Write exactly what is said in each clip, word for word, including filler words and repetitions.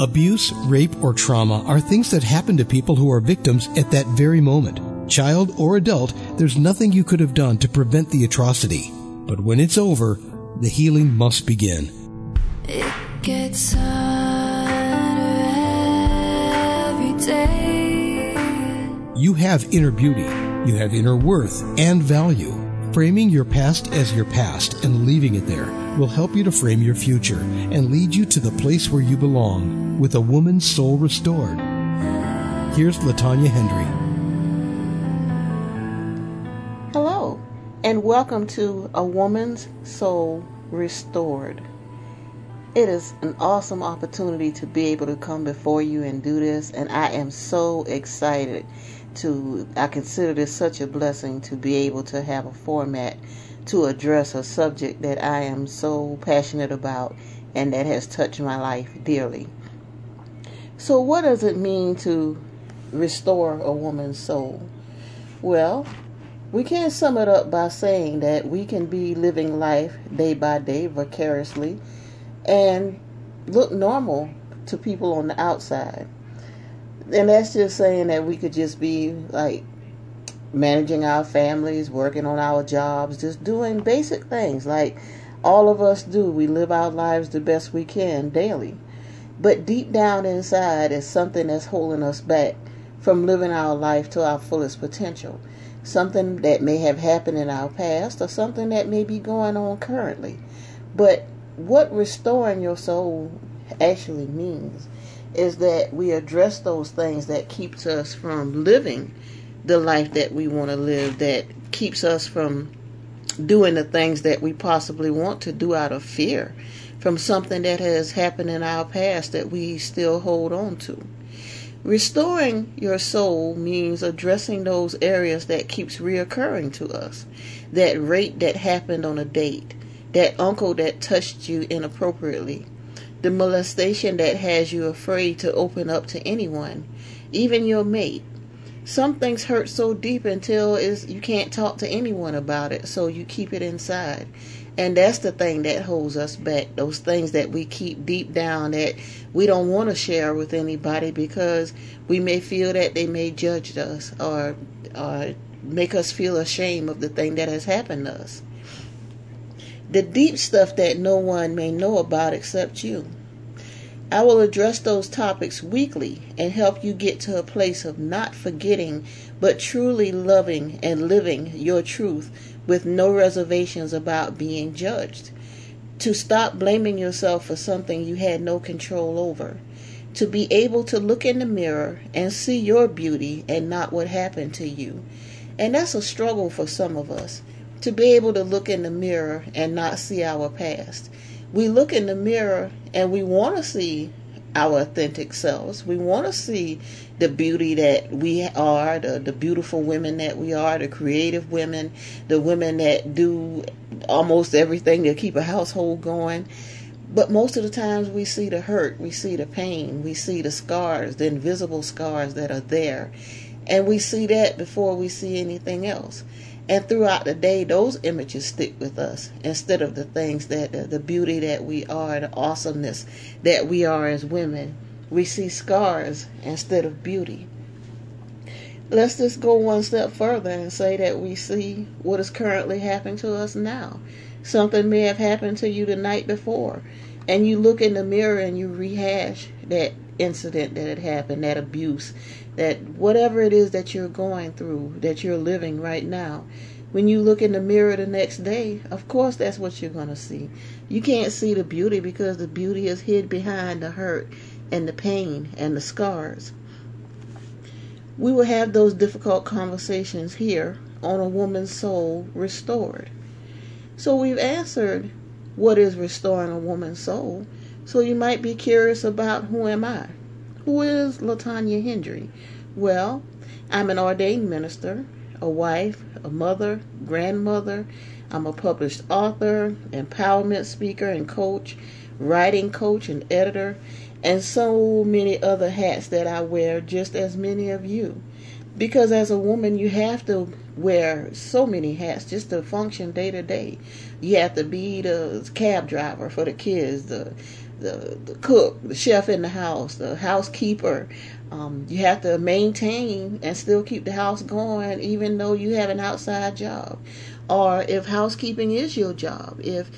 Abuse, rape, or trauma are things that happen to people who are victims at that very moment. Child or adult, there's nothing you could have done to prevent the atrocity. But when it's over, the healing must begin. It gets harder every day. You have inner beauty. You have inner worth and value. Framing your past as your past and leaving it there will help you to frame your future and lead you to the place where you belong with A Woman's Soul Restored. Here's LaTanya Hendry. And welcome to A Woman's Soul Restored. It is an awesome opportunity to be able to come before you and do this, and I am so excited to, I consider this such a blessing to be able to have a format to address a subject that I am so passionate about and that has touched my life dearly. So what does it mean to restore a woman's soul? Well, we can sum it up by saying that we can be living life day by day vicariously and look normal to people on the outside. And that's just saying that we could just be like managing our families, working on our jobs, just doing basic things like all of us do. We live our lives the best we can daily. But deep down inside is something that's holding us back from living our life to our fullest potential. Something that may have happened in our past or something that may be going on currently. But what restoring your soul actually means is that we address those things that keeps us from living the life that we want to live, that keeps us from doing the things that we possibly want to do out of fear from something that has happened in our past that we still hold on to. Restoring your soul means addressing those areas that keeps reoccurring to us. That rape that happened on a date, that uncle that touched you inappropriately, the molestation that has you afraid to open up to anyone, even your mate. Some things hurt so deep until is you can't talk to anyone about it, so you keep it inside. And that's the thing that holds us back, those things that we keep deep down that we don't want to share with anybody because we may feel that they may judge us or, or make us feel ashamed of the thing that has happened to us. The deep stuff that no one may know about except you. I will address those topics weekly and help you get to a place of not forgetting, but truly loving and living your truth with no reservations about being judged, to stop blaming yourself for something you had no control over, to be able to look in the mirror and see your beauty and not what happened to you. And that's a struggle for some of us, to be able to look in the mirror and not see our past. We look in the mirror and we want to see our authentic selves. We want to see the beauty that we are, the, the beautiful women that we are, the creative women, the women that do almost everything to keep a household going. But most of the times we see the hurt, we see the pain, we see the scars, the invisible scars that are there. And we see that before we see anything else. And throughout the day, those images stick with us instead of the things that the, the beauty that we are, the awesomeness that we are as women. We see scars instead of beauty. Let's just go one step further and say that we see what is currently happening to us now. Something may have happened to you the night before, and you look in the mirror and you rehash that incident that had happened, that abuse, that whatever it is that you're going through, that you're living right now. When you look in the mirror the next day, of course that's what you're going to see. You can't see the beauty because the beauty is hid behind the hurt and the pain and the scars. We will have those difficult conversations here on A Woman's Soul Restored. So we've answered what is restoring a woman's soul. So you might be curious about who am I? Who is LaTanya Hendry? Well, I'm an ordained minister, a wife, a mother, grandmother. I'm a published author, empowerment speaker and coach, writing coach and editor, and so many other hats that I wear, just as many of you. Because as a woman, you have to wear so many hats just to function day to day. You have to be the cab driver for the kids, the the, the cook, the chef in the house, the housekeeper. Um, you have to maintain and still keep the house going even though you have an outside job. Or if housekeeping is your job, if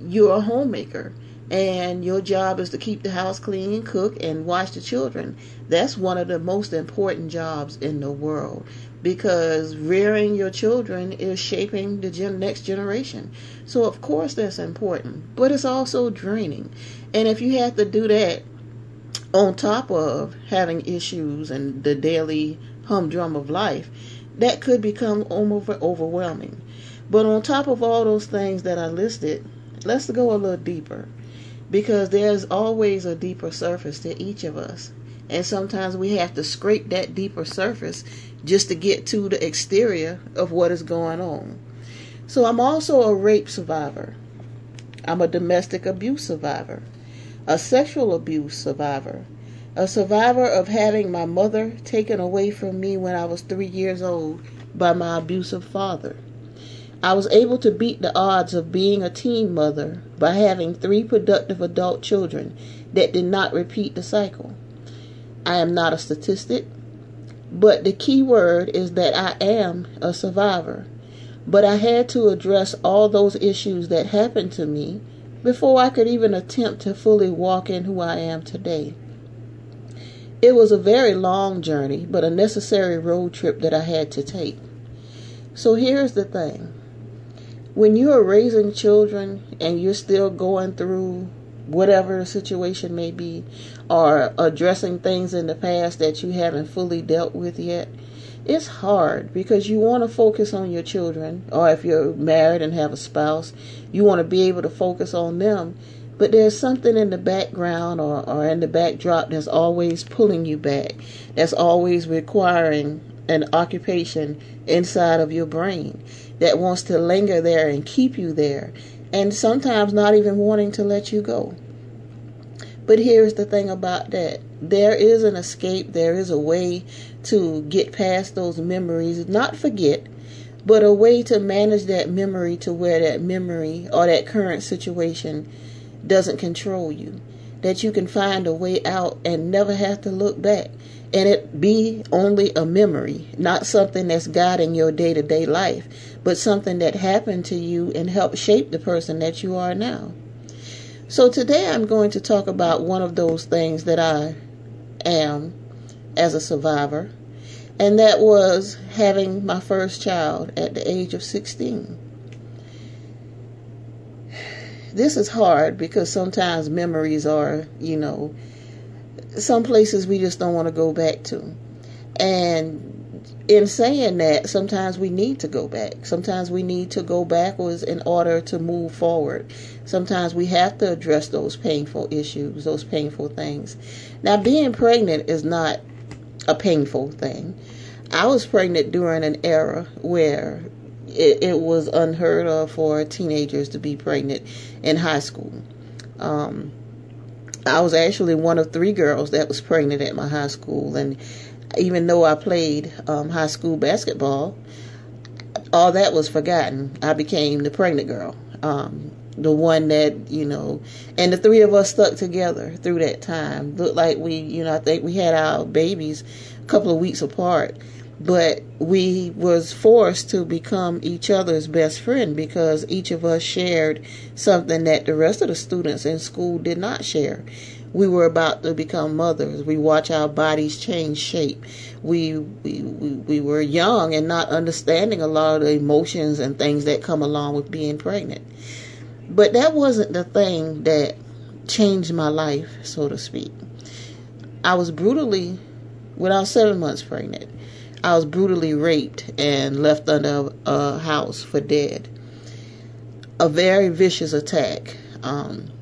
you're a homemaker and your job is to keep the house clean, cook, and watch the children, that's one of the most important jobs in the world, because rearing your children is shaping the gen- next generation. So of course that's important, but it's also draining. And if you have to do that on top of having issues and the daily humdrum of life, that could become over- overwhelming. But on top of all those things that I listed, let's go a little deeper, because there's always a deeper surface to each of us. And sometimes we have to scrape that deeper surface just to get to the exterior of what is going on. So I'm also a rape survivor. I'm a domestic abuse survivor, a sexual abuse survivor, a survivor of having my mother taken away from me when I was three years old by my abusive father. I was able to beat the odds of being a teen mother by having three productive adult children that did not repeat the cycle. I am not a statistic, but the key word is that I am a survivor. But I had to address all those issues that happened to me before I could even attempt to fully walk in who I am today. It was a very long journey, but a necessary road trip that I had to take. So here's the thing. When you are raising children and you're still going through whatever the situation may be, or addressing things in the past that you haven't fully dealt with yet, it's hard because you want to focus on your children, or if you're married and have a spouse, you want to be able to focus on them. But there's something in the background or, or in the backdrop that's always pulling you back, that's always requiring an occupation inside of your brain that wants to linger there and keep you there, and sometimes not even wanting to let you go. But here's the thing about that. There is an escape. There is a way to get past those memories, not forget, but a way to manage that memory to where that memory or that current situation doesn't control you, that you can find a way out and never have to look back. And it be only a memory, not something that's guiding your day-to-day life, but something that happened to you and helped shape the person that you are now. So today I'm going to talk about one of those things that I am as a survivor, and that was having my first child at the age of sixteen. This is hard because sometimes memories are, you know, some places we just don't want to go back to. And in saying that, sometimes we need to go back. Sometimes we need to go backwards in order to move forward. Sometimes we have to address those painful issues, those painful things. Now, being pregnant is not a painful thing. I was pregnant during an era where it, it was unheard of for teenagers to be pregnant in high school. Um, I was actually one of three girls that was pregnant at my high school, and even though I played um, high school basketball, all that was forgotten. I became the pregnant girl, um, the one that, you know, and the three of us stuck together through that time. Looked like we, you know, I think we had our babies a couple of weeks apart, but we was forced to become each other's best friend because each of us shared something that the rest of the students in school did not share. We were about to become mothers. We watch our bodies change shape. We, we we we were young and not understanding a lot of the emotions and things that come along with being pregnant. But that wasn't the thing that changed my life, so to speak. I was brutally, when I was seven months pregnant, I was brutally raped and left under a house for dead. A very vicious attack. Um,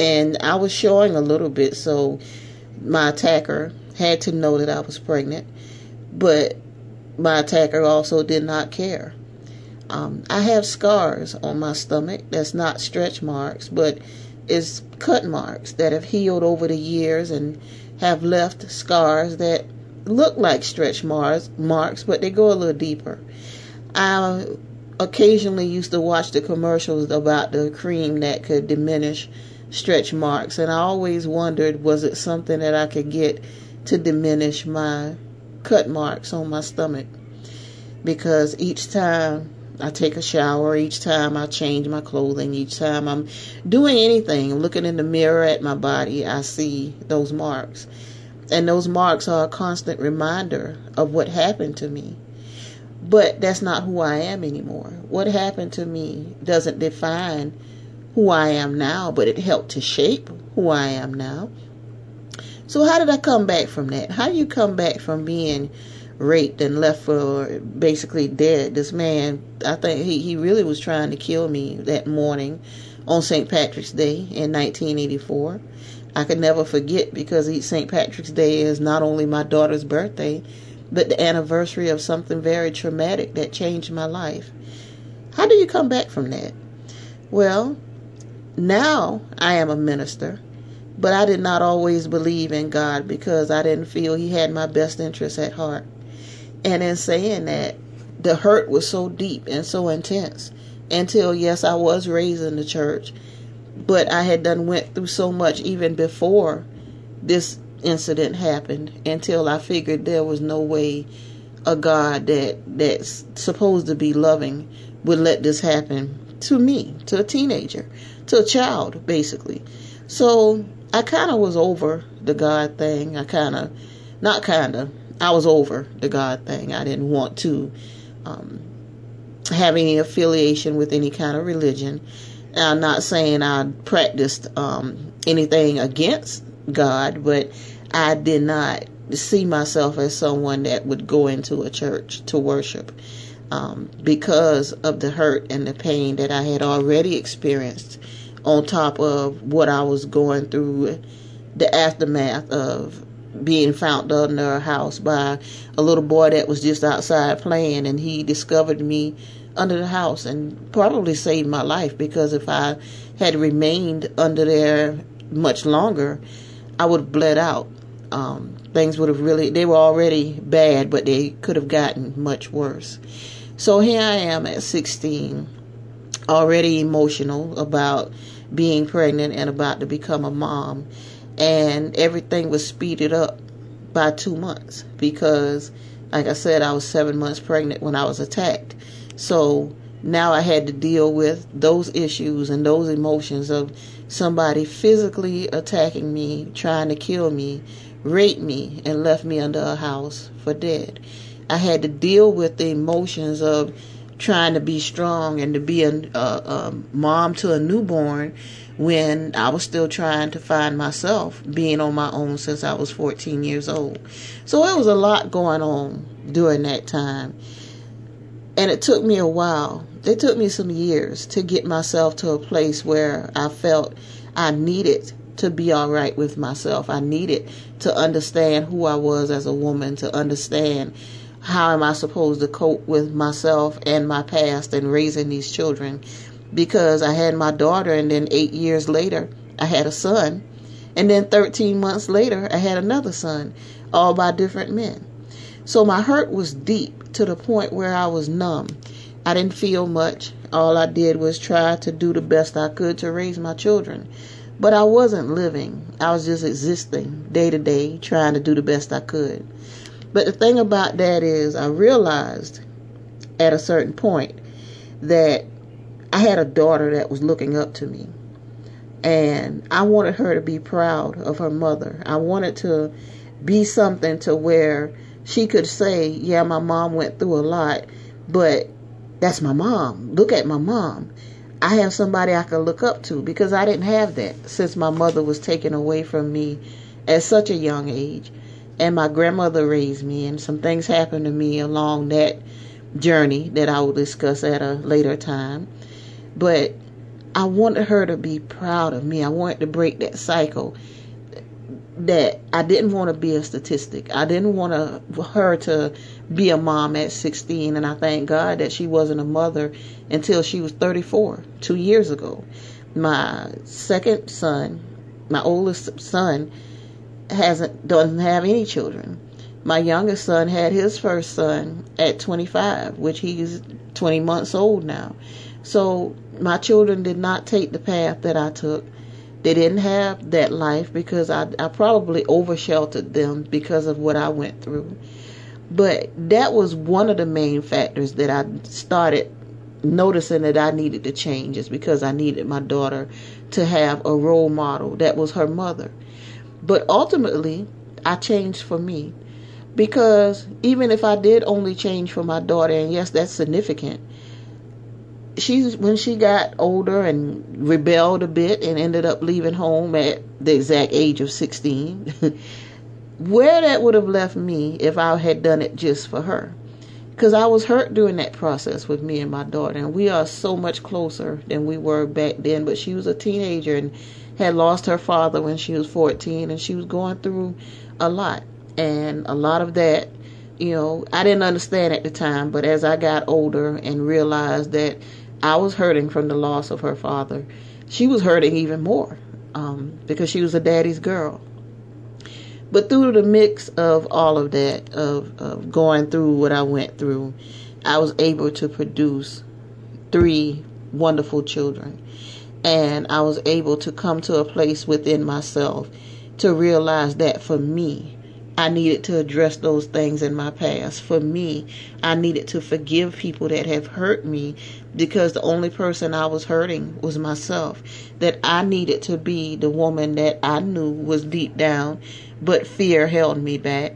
and I was showing a little bit, so my attacker had to know that I was pregnant. But my attacker also did not care. Um, I have scars on my stomach. That's not stretch marks, but it's cut marks that have healed over the years and have left scars that look like stretch marks, marks, but they go a little deeper. I occasionally used to watch the commercials about the cream that could diminish stretch marks, and I always wondered, was it something that I could get to diminish my cut marks on my stomach? Because each time I take a shower, each time I change my clothing, each time I'm doing anything, looking in the mirror at my body, I see those marks. And those marks are a constant reminder of what happened to me. But that's not who I am anymore. What happened to me doesn't define who I am now, but it helped to shape who I am now. So how did I come back from that? How do you come back from being raped and left for basically dead? This man, I think he, he really was trying to kill me that morning on Saint Patrick's Day in nineteen eighty-four. I could never forget, because Saint Patrick's Day is not only my daughter's birthday, but the anniversary of something very traumatic that changed my life. How do you come back from that? Well, now I am a minister, but I did not always believe in God, because I didn't feel he had my best interests at heart. And in saying that, the hurt was so deep and so intense until, yes, I was raised in the church, but I had done went through so much even before this incident happened, until I figured there was no way a God that that's supposed to be loving would let this happen to me, to a teenager, to a child, basically. So I kind of was over the God thing. I kind of, not kind of, I was over the God thing. I didn't want to um, have any affiliation with any kind of religion. And I'm not saying I practiced um, anything against God, but I did not see myself as someone that would go into a church to worship. Um, because of the hurt and the pain that I had already experienced, on top of what I was going through, the aftermath of being found under a house by a little boy that was just outside playing, and he discovered me under the house and probably saved my life, because if I had remained under there much longer, I would have bled out. Um, things would have really, they were already bad, but they could have gotten much worse. So here I am at sixteen, already emotional about being pregnant and about to become a mom. And everything was speeded up by two months because, like I said, I was seven months pregnant when I was attacked. So now I had to deal with those issues and those emotions of somebody physically attacking me, trying to kill me, raped me, and left me under a house for dead. I had to deal with the emotions of trying to be strong and to be a, a, a mom to a newborn when I was still trying to find myself, being on my own since I was fourteen years old. So it was a lot going on during that time. And it took me a while. It took me some years to get myself to a place where I felt I needed to be all right with myself. I needed to understand who I was as a woman, to understand how am I supposed to cope with myself and my past and raising these children. Because I had my daughter, and then eight years later, I had a son. And then thirteen months later, I had another son, all by different men. So my hurt was deep to the point where I was numb. I didn't feel much. All I did was try to do the best I could to raise my children. But I wasn't living. I was just existing day to day, trying to do the best I could. But the thing about that is, I realized at a certain point that I had a daughter that was looking up to me. And I wanted her to be proud of her mother. I wanted to be something to where she could say, yeah, my mom went through a lot, but that's my mom. Look at my mom. I have somebody I can look up to, because I didn't have that since my mother was taken away from me at such a young age. And my grandmother raised me, and some things happened to me along that journey that I will discuss at a later time. But I wanted her to be proud of me. I wanted to break that cycle that I didn't want to be a statistic. I didn't want to, her to be a mom at sixteen, and I thank God that she wasn't a mother until she was thirty-four, two years ago. My second son, my oldest son, hasn't doesn't have any children. My youngest son had his first son at twenty-five, which he's twenty months old now. So my children did not take the path that I took. They didn't have that life because I, I probably over-sheltered them because of what I went through. But that was one of the main factors that I started noticing that I needed to change, is because I needed my daughter to have a role model that was her mother. But ultimately, I changed for me, because even if I did only change for my daughter, and yes, that's significant, she's when she got older and rebelled a bit and ended up leaving home at the exact age of sixteen, where that would have left me if I had done it just for her. Because I was hurt during that process with me and my daughter, and we are so much closer than we were back then. But she was a teenager and had lost her father when she was fourteen, and she was going through a lot. And a lot of that, you know, I didn't understand at the time, but as I got older and realized that I was hurting from the loss of her father, she was hurting even more um, because she was a daddy's girl. But through the mix of all of that, of, of going through what I went through, I was able to produce three wonderful children. And I was able to come to a place within myself to realize that for me, I needed to address those things in my past. For me, I needed to forgive people that have hurt me, because the only person I was hurting was myself. That I needed to be the woman that I knew was deep down, but fear held me back.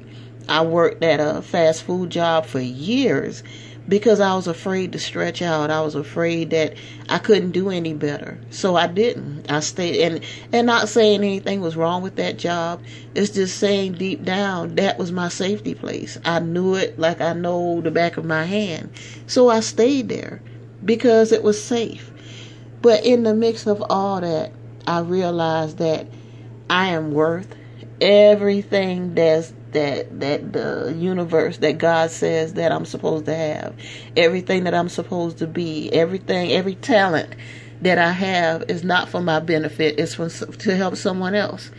I worked at a fast food job for years because I was afraid to stretch out. I was afraid that I couldn't do any better. So I didn't. I stayed. And, and not saying anything was wrong with that job. It's just saying deep down, that was my safety place. I knew it like I know the back of my hand. So I stayed there because it was safe. But in the mix of all that, I realized that I am worth everything that's that that the universe, that God says that I'm supposed to have, everything that I'm supposed to be, everything, every talent that I have is not for my benefit, it's for, to help someone else.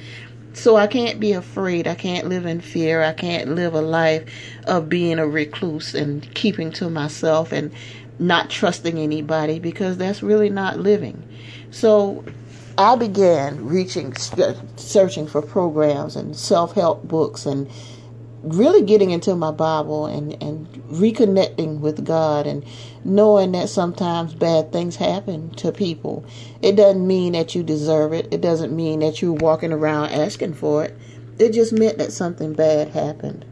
So I can't be afraid, I can't live in fear, I can't live a life of being a recluse and keeping to myself and not trusting anybody, because that's really not living. So I began reaching, searching for programs and self-help books, and really getting into my Bible and, and reconnecting with God, and knowing that sometimes bad things happen to people. It doesn't mean that you deserve it. It doesn't mean that you're walking around asking for it. It just meant that something bad happened.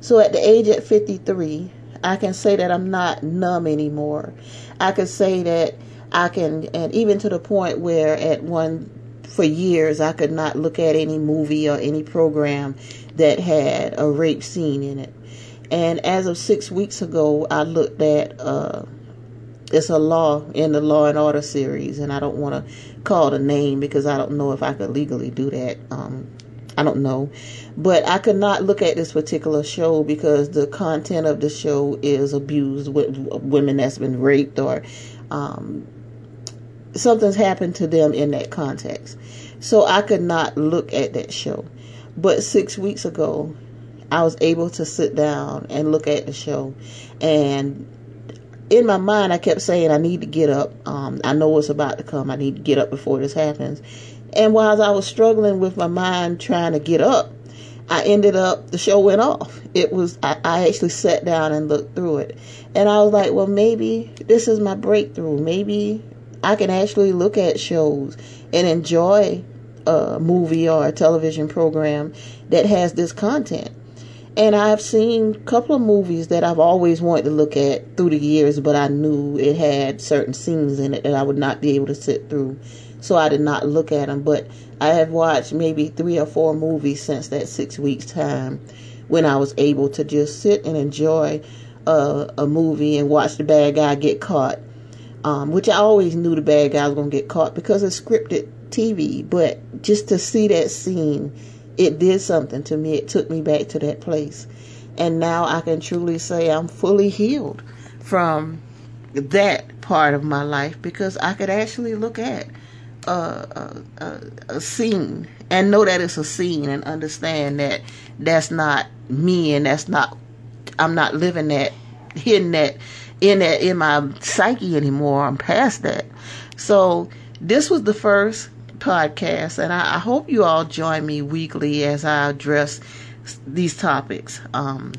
So at the age of fifty-three, I can say that I'm not numb anymore. I can say that I can, and even to the point where at one, for years, I could not look at any movie or any program that had a rape scene in it. And as of six weeks ago, I looked at, uh, it's a law in the Law and Order series, and I don't want to call the name because I don't know if I could legally do that. Um, I don't know. But I could not look at this particular show because the content of the show is abused with women that's been raped, or um, something's happened to them in that context. So I could not look at that show. But six weeks ago, I was able to sit down and look at the show. And in my mind, I kept saying, I need to get up. Um, I know what's about to come. I need to get up before this happens. And while I was struggling with my mind trying to get up, I ended up, the show went off. It was, I, I actually sat down and looked through it. And I was like, well, maybe this is my breakthrough. Maybe I can actually look at shows and enjoy a movie or a television program that has this content. And I've seen a couple of movies that I've always wanted to look at through the years, but I knew it had certain scenes in it that I would not be able to sit through. So I did not look at them, but I have watched maybe three or four movies since that six weeks time when I was able to just sit and enjoy a, a movie and watch the bad guy get caught, um, which I always knew the bad guy was going to get caught because it's scripted T V. But just to see that scene, it did something to me. It took me back to that place. And now I can truly say I'm fully healed from that part of my life, because I could actually look at A, a, a scene and know that it's a scene and understand that that's not me, and that's not, I'm not living that, hidden that in that in my psyche anymore. I'm past that. So this was the first podcast, and I, I hope you all join me weekly as I address these topics, um,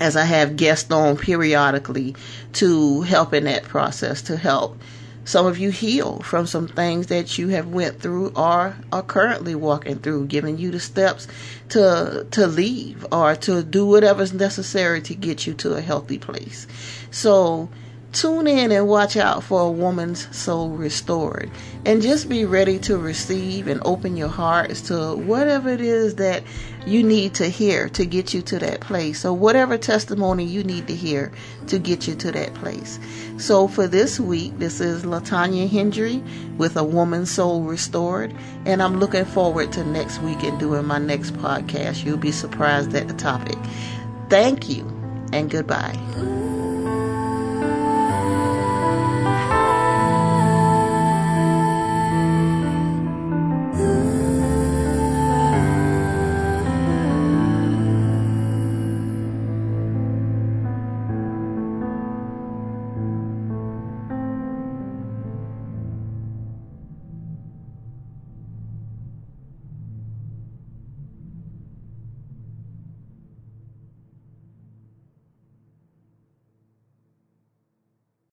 as I have guests on periodically to help in that process, to help some of you heal from some things that you have went through or are currently walking through, giving you the steps to to leave or to do whatever's necessary to get you to a healthy place. So tune in and watch out for A Woman's Soul Restored. And just be ready to receive and open your hearts to whatever it is that you need to hear to get you to that place. So whatever testimony you need to hear to get you to that place. So for this week, this is LaTanya Hendry with A Woman's Soul Restored. And I'm looking forward to next week and doing my next podcast. You'll be surprised at the topic. Thank you and goodbye.